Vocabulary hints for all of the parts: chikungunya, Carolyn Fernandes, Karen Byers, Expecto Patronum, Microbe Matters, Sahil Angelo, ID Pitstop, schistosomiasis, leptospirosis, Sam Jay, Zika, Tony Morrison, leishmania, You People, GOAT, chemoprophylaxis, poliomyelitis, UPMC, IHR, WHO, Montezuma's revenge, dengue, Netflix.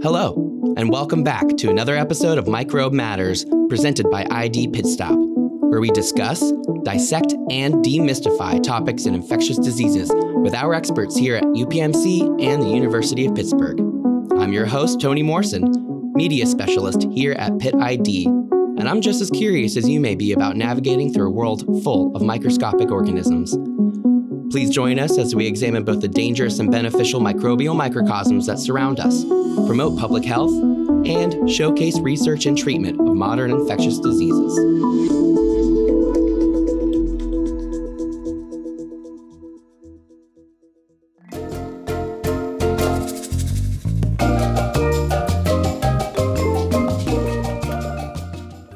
Hello, and welcome back to another episode of Microbe Matters, presented by ID Pitstop, where we discuss, dissect, and demystify topics in infectious diseases with our experts here at UPMC and the University of Pittsburgh. I'm your host, Tony Morrison, media specialist here at Pitt ID, and I'm just as curious as you may be about navigating through a world full of microscopic organisms. Please join us as we examine both the dangerous and beneficial microbial microcosms that surround us, promote public health, and showcase research and treatment of modern infectious diseases.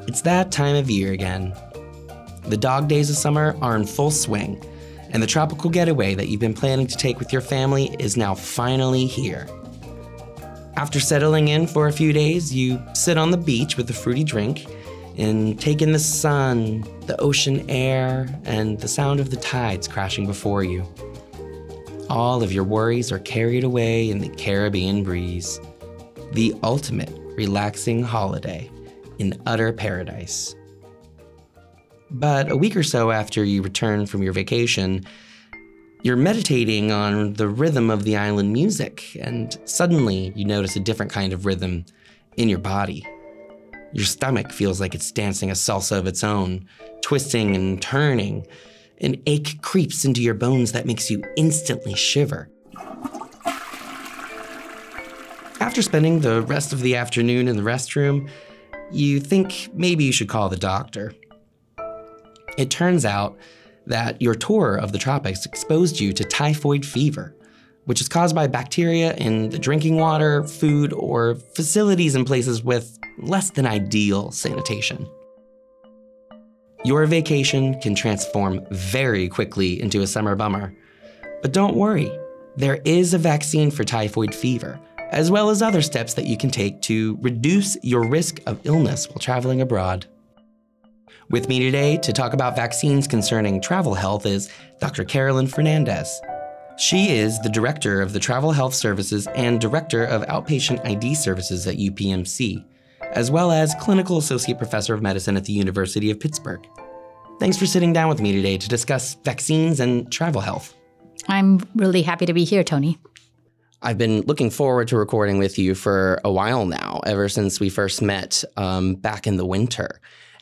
It's that time of year again. The dog days of summer are in full swing, and the tropical getaway that you've been planning to take with your family is now finally here. After settling in for a few days, you sit on the beach with a fruity drink and take in the sun, the ocean air, and the sound of the tides crashing before you. All of your worries are carried away in the Caribbean breeze, the ultimate relaxing holiday in utter paradise. But a week or so after you return from your vacation, you're meditating on the rhythm of the island music, and suddenly you notice a different kind of rhythm in your body. Your stomach feels like it's dancing a salsa of its own, twisting and turning. An ache creeps into your bones that makes you instantly shiver. After spending the rest of the afternoon in the restroom, you think maybe you should call the doctor. It turns out that your tour of the tropics exposed you to typhoid fever, which is caused by bacteria in the drinking water, food, or facilities in places with less than ideal sanitation. Your vacation can transform very quickly into a summer bummer. But don't worry, there is a vaccine for typhoid fever, as well as other steps that you can take to reduce your risk of illness while traveling abroad. With me today to talk about vaccines concerning travel health is Dr. Carolyn Fernandes. She is the Director of the Travel Health Services and Director of Outpatient ID Services at UPMC, as well as Clinical Associate Professor of Medicine at the University of Pittsburgh. Thanks for sitting down with me today to discuss vaccines and travel health. I'm really happy to be here, Tony. I've been looking forward to recording with you for a while now, ever since we first met back in the winter.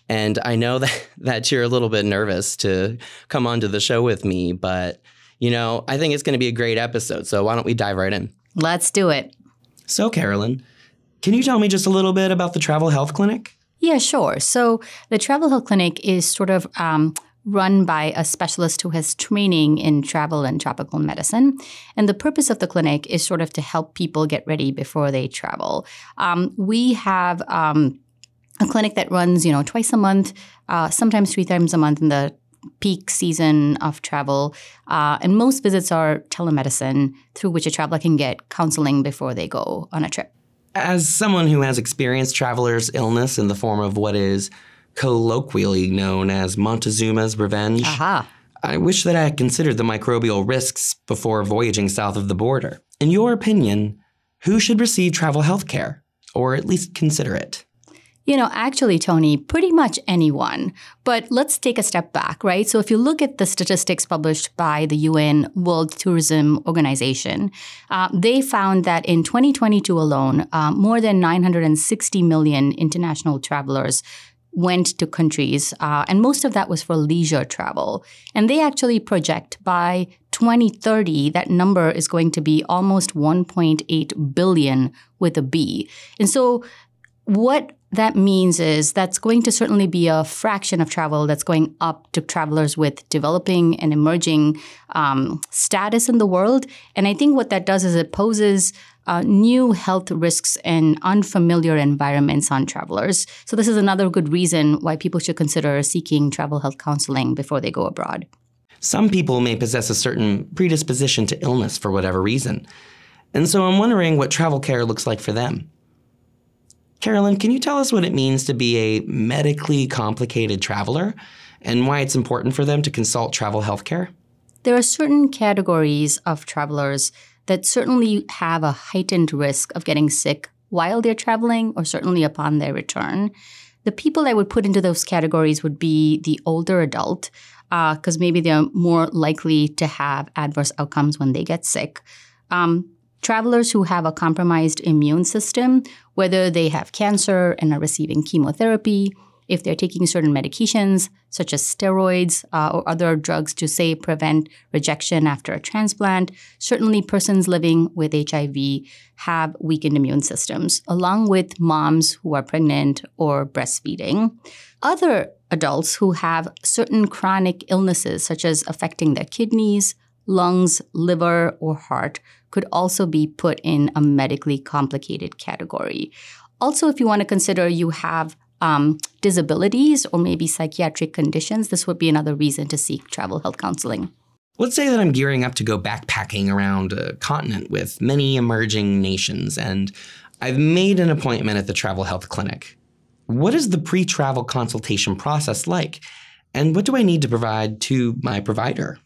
And I know that you're a little bit nervous to come onto the show with me, but, you know, I think it's going to be a great episode. So why don't we dive right in? Let's do it. So, Carolyn, can you tell me just a little bit about the Travel Health Clinic? Yeah, sure. So the Travel Health Clinic is sort of run by a specialist who has training in travel and tropical medicine. And the purpose of the clinic is sort of to help people get ready before they travel. We have a clinic that runs, twice a month, sometimes three times a month in the peak season of travel. And most visits are telemedicine, through which a traveler can get counseling before they go on a trip. As someone who has experienced travelers' illness in the form of what is colloquially known as Montezuma's revenge, I wish that I had considered the microbial risks before voyaging south of the border. In your opinion, who should receive travel health care, or at least consider it? Actually, Tony, pretty much anyone. But let's take a step back, right? So if you look at the statistics published by the UN World Tourism Organization, they found that in 2022 alone, more than 960 million international travelers went to countries, and most of that was for leisure travel. And they actually project by 2030, that number is going to be almost 1.8 billion with a B. And so what that means is that's going to certainly be a fraction of travel that's going up to travelers with developing and emerging status in the world. And I think what that does is it poses new health risks and unfamiliar environments on travelers. So this is another good reason why people should consider seeking travel health counseling before they go abroad. Some people may possess a certain predisposition to illness for whatever reason. And so I'm wondering what travel care looks like for them. Carolyn, can you tell us what it means to be a medically complicated traveler and why it's important for them to consult travel health care? there are certain categories of travelers that certainly have a heightened risk of getting sick while they're traveling or certainly upon their return. The people I would put into those categories would be the older adult, because maybe they're more likely to have adverse outcomes when they get sick. Travelers who have a compromised immune system, whether they have cancer and are receiving chemotherapy, if they're taking certain medications such as steroids or other drugs to, say, prevent rejection after a transplant, certainly persons living with HIV have weakened immune systems, along with moms who are pregnant or breastfeeding. Other adults who have certain chronic illnesses such as affecting their kidneys, lungs, liver, or heart could also be put in a medically complicated category. Also, if you want to consider you have disabilities or maybe psychiatric conditions, this would be another reason to seek travel health counseling. Let's say that I'm gearing up to go backpacking around a continent with many emerging nations, and I've made an appointment at the travel health clinic. What is the pre-travel consultation process like, and what do I need to provide to my provider?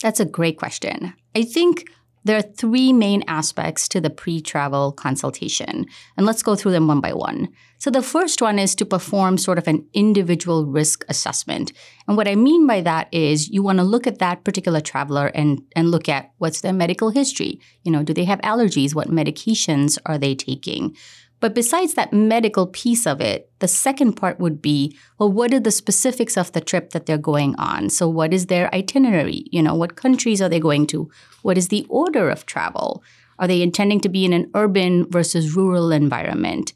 That's a great question. I think there are three main aspects to the pre-travel consultation, and let's go through them one by one. So the first one is to perform sort of an individual risk assessment. And what I mean by that is you want to look at that particular traveler and look at what's their medical history. You know, do they have allergies? What medications are they taking? But besides that medical piece of it, the second part would be, well, what are the specifics of the trip that they're going on? So what is their itinerary? You know, what countries are they going to? What is the order of travel? Are they intending to be in an urban versus rural environment?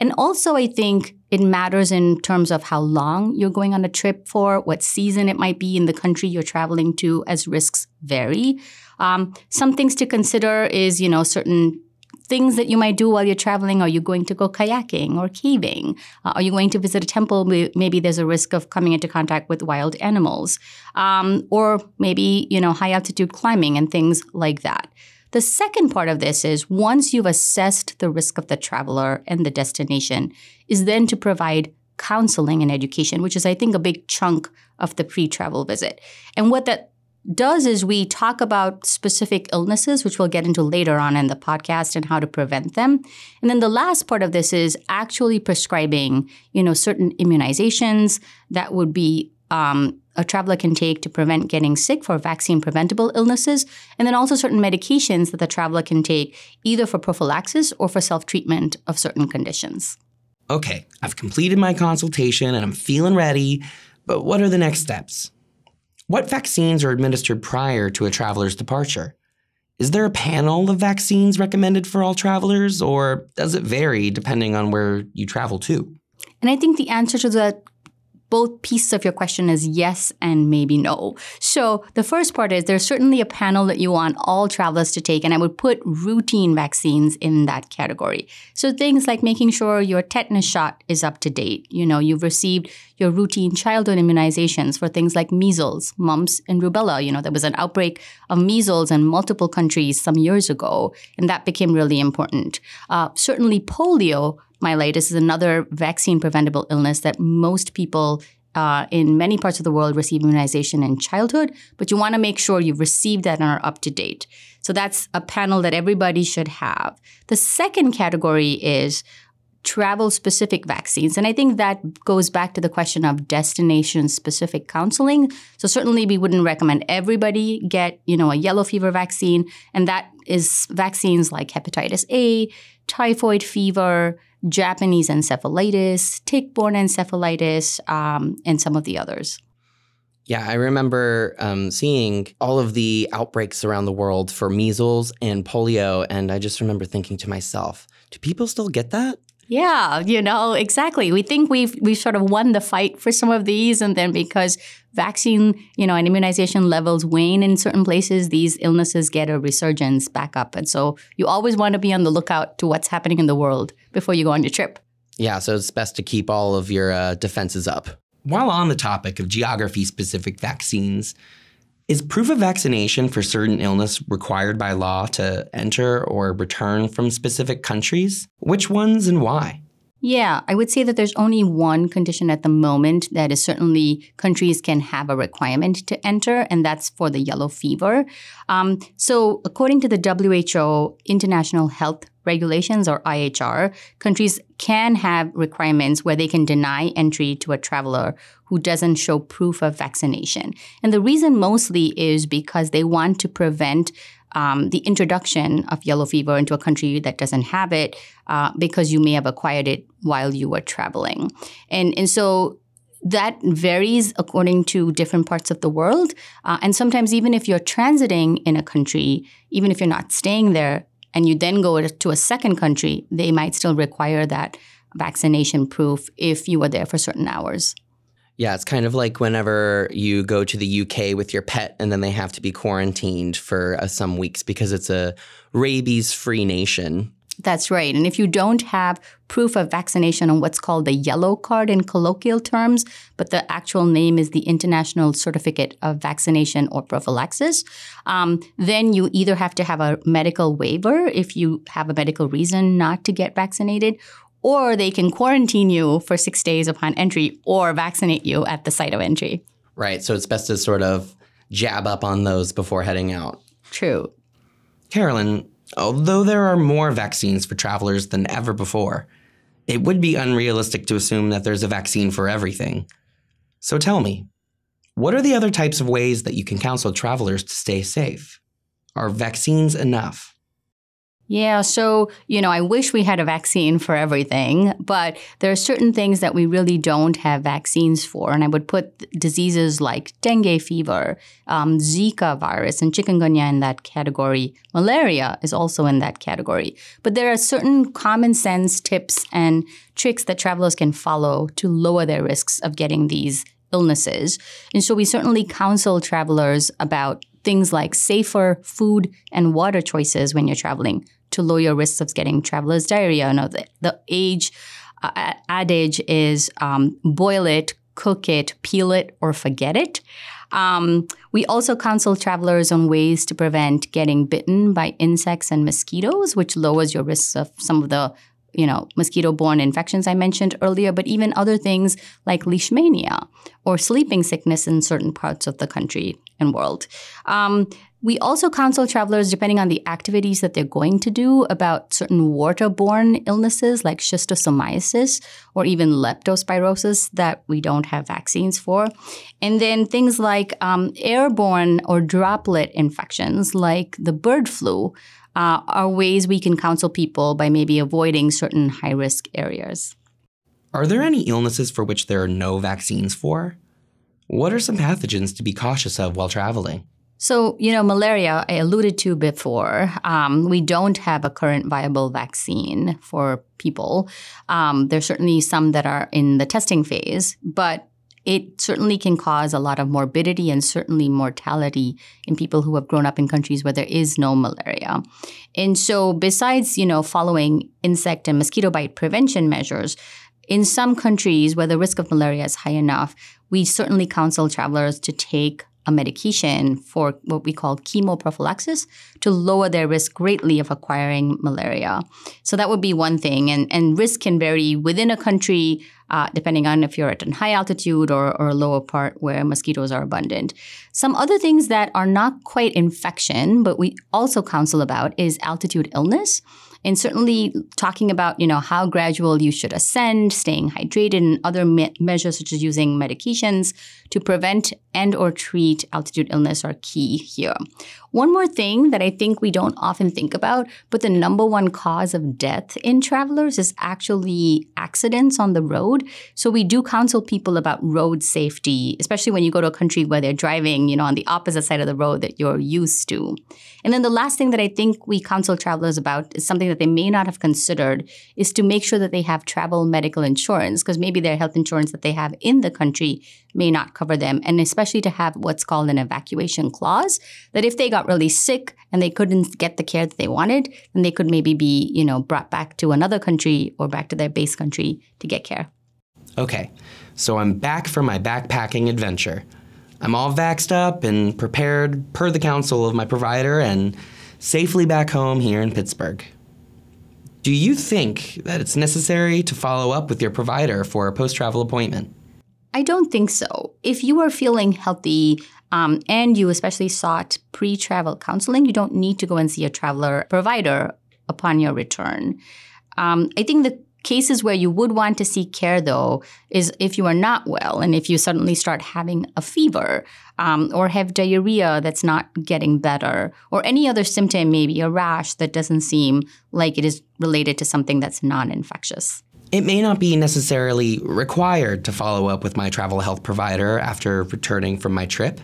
And also, I think it matters in terms of how long you're going on a trip for, what season it might be in the country you're traveling to, as risks vary. Some things to consider is, you know, certain things that you might do while you're traveling. Are you going to go kayaking or caving? Are you going to visit a temple? Maybe there's a risk of coming into contact with wild animals. Or maybe, you know, high altitude climbing and things like that. The second part of this is, once you've assessed the risk of the traveler and the destination, is then to provide counseling and education, which is, I think, a big chunk of the pre-travel visit. And what that does is we talk about specific illnesses, which we'll get into later on in the podcast, and how to prevent them. And then the last part of this is actually prescribing, you know, certain immunizations that would be a traveler can take to prevent getting sick for vaccine-preventable illnesses, and then also certain medications that the traveler can take either for prophylaxis or for self-treatment of certain conditions. Okay, I've completed my consultation and I'm feeling ready, but what are the next steps? What vaccines are administered prior to a traveler's departure? Is there a panel of vaccines recommended for all travelers, or does it vary depending on where you travel to? And I think the answer to that both pieces of your question is yes and maybe no. So the first part is there's certainly a panel that you want all travelers to take, and I would put routine vaccines in that category. So things like making sure your tetanus shot is up to date. You know, you've received your routine childhood immunizations for things like measles, mumps, and rubella. You know, there was an outbreak of measles in multiple countries some years ago, and that became really important. Certainly poliomyelitis is another vaccine-preventable illness that most people in many parts of the world receive immunization in childhood, but you want to make sure you've received that and are up to date. So that's a panel that everybody should have. The second category is travel-specific vaccines. And I think that goes back to the question of destination-specific counseling. So certainly we wouldn't recommend everybody get, you know, a yellow fever vaccine, and that is vaccines like hepatitis A, typhoid fever, Japanese encephalitis, tick-borne encephalitis, and some of the others. Yeah, I remember seeing all of the outbreaks around the world for measles and polio, and I just remember thinking to myself, do people still get that? Yeah, you know, exactly. We think we've sort of won the fight for some of these, and then because vaccine, you know, and immunization levels wane in certain places, these illnesses get a resurgence back up. And so you always want to be on the lookout to what's happening in the world before you go on your trip. Yeah, so it's best to keep all of your defenses up. While on the topic of geography-specific vaccines, is proof of vaccination for certain illness required by law to enter or return from specific countries? Which ones and why? Yeah, I would say that there's only one condition at the moment that is certainly countries can have a requirement to enter, and that's for the yellow fever. So according to the WHO, International Health Regulations or IHR, countries can have requirements where they can deny entry to a traveler who doesn't show proof of vaccination. And the reason mostly is because they want to prevent the introduction of yellow fever into a country that doesn't have it because you may have acquired it while you were traveling. And so that varies according to different parts of the world. And sometimes even if you're transiting in a country, even if you're not staying there, and you then go to a second country, they might still require that vaccination proof if you were there for certain hours. Yeah, it's kind of like whenever you go to the UK with your pet and then they have to be quarantined for some weeks because it's a rabies-free nation. That's right. And if you don't have proof of vaccination on what's called the yellow card in colloquial terms, but the actual name is the International Certificate of Vaccination or Prophylaxis, then you either have to have a medical waiver if you have a medical reason not to get vaccinated, or they can quarantine you for 6 days upon entry or vaccinate you at the site of entry. Right. So it's best to sort of jab up on those before heading out. True. Carolyn, although there are more vaccines for travelers than ever before, it would be unrealistic to assume that there's a vaccine for everything. So tell me, what are the other types of ways that you can counsel travelers to stay safe? Are vaccines enough? Yeah, so, you know, I wish we had a vaccine for everything, but there are certain things that we really don't have vaccines for. And I would put diseases like dengue fever, Zika virus, and chikungunya in that category. Malaria is also in that category. But there are certain common sense tips and tricks that travelers can follow to lower their risks of getting these illnesses. And so we certainly counsel travelers about things like safer food and water choices when you're traveling to lower your risks of getting traveler's diarrhea. Now, the adage is boil it, cook it, peel it, or forget it. We also counsel travelers on ways to prevent getting bitten by insects and mosquitoes, which lowers your risks of some of the mosquito-borne infections I mentioned earlier, but even other things like leishmania or sleeping sickness in certain parts of the country and world. We also counsel travelers, depending on the activities that they're going to do, about certain waterborne illnesses like schistosomiasis or even leptospirosis that we don't have vaccines for. And then things like airborne or droplet infections like the bird flu, are ways we can counsel people by maybe avoiding certain high-risk areas. Are there any illnesses for which there are no vaccines for? What are some pathogens to be cautious of while traveling? So, malaria, I alluded to before. We don't have a current viable vaccine for people. There's certainly some that are in the testing phase, but it certainly can cause a lot of morbidity and certainly mortality in people who have grown up in countries where there is no malaria. And so besides, following insect and mosquito bite prevention measures, in some countries where the risk of malaria is high enough, we certainly counsel travelers to take a medication for what we call chemoprophylaxis to lower their risk greatly of acquiring malaria. So that would be one thing. And risk can vary within a country, depending on if you're at a high altitude or a lower part where mosquitoes are abundant. Some other things that are not quite infection, but we also counsel about is altitude illness. And certainly talking about, how gradual you should ascend, staying hydrated, and other measures such as using medications to prevent and or treat altitude illness are key here. One more thing that I think we don't often think about, but the number one cause of death in travelers is actually accidents on the road. So we do counsel people about road safety, especially when you go to a country where they're driving, on the opposite side of the road that you're used to. And then the last thing that I think we counsel travelers about is something that they may not have considered is to make sure that they have travel medical insurance, because maybe their health insurance that they have in the country may not cover them, and especially to have what's called an evacuation clause, that if they got really sick and they couldn't get the care that they wanted, then they could maybe be, brought back to another country or back to their base country to get care. Okay, so I'm back for my backpacking adventure. I'm all vaxxed up and prepared per the counsel of my provider and safely back home here in Pittsburgh. Do you think that it's necessary to follow up with your provider for a post-travel appointment? I don't think so. If you are feeling healthy and you especially sought pre-travel counseling, you don't need to go and see a traveler provider upon your return. I think the cases where you would want to seek care, though, is if you are not well and if you suddenly start having a fever or have diarrhea that's not getting better or any other symptom, maybe a rash that doesn't seem like it is related to something that's non-infectious. It may not be necessarily required to follow up with my travel health provider after returning from my trip,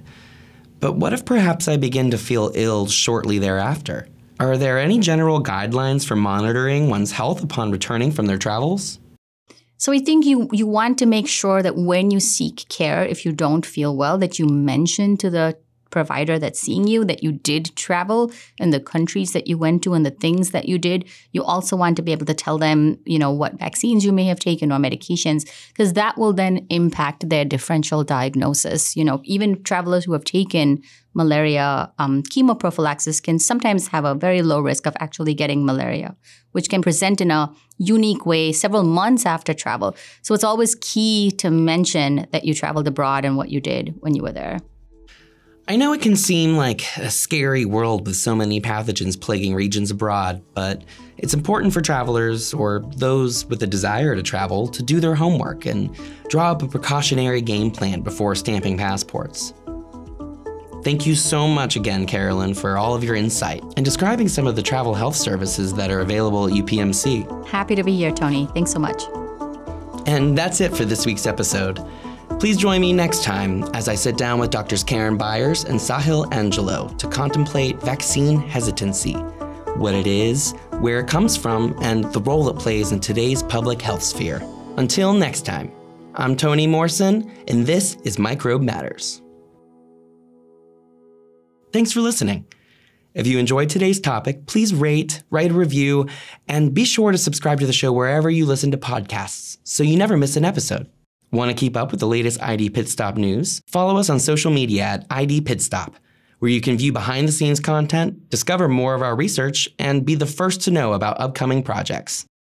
but what if perhaps I begin to feel ill shortly thereafter? Are there any general guidelines for monitoring one's health upon returning from their travels? So I think you want to make sure that when you seek care, if you don't feel well, that you mention to the provider that's seeing you that you did travel and the countries that you went to and the things that you did. You also want to be able to tell them, you know, what vaccines you may have taken or medications, because that will then impact their differential diagnosis. You know, even travelers who have taken malaria chemoprophylaxis can sometimes have a very low risk of actually getting malaria, which can present in a unique way several months after travel. So it's always key to mention that you traveled abroad and what you did when you were there. I know it can seem like a scary world with so many pathogens plaguing regions abroad, but it's important for travelers or those with a desire to travel to do their homework and draw up a precautionary game plan before stamping passports. Thank you so much again, Carolyn, for all of your insight and describing some of the travel health services that are available at UPMC. Happy to be here, Tony. Thanks so much. And that's it for this week's episode. Please join me next time as I sit down with Drs. Karen Byers and Sahil Angelo to contemplate vaccine hesitancy, what it is, where it comes from, and the role it plays in today's public health sphere. Until next time, I'm Toni Morrison, and this is Microbe Matters. Thanks for listening. If you enjoyed today's topic, please rate, write a review, and be sure to subscribe to the show wherever you listen to podcasts so you never miss an episode. Want to keep up with the latest ID Pitstop news? Follow us on social media at ID Pitstop, where you can view behind-the-scenes content, discover more of our research, and be the first to know about upcoming projects.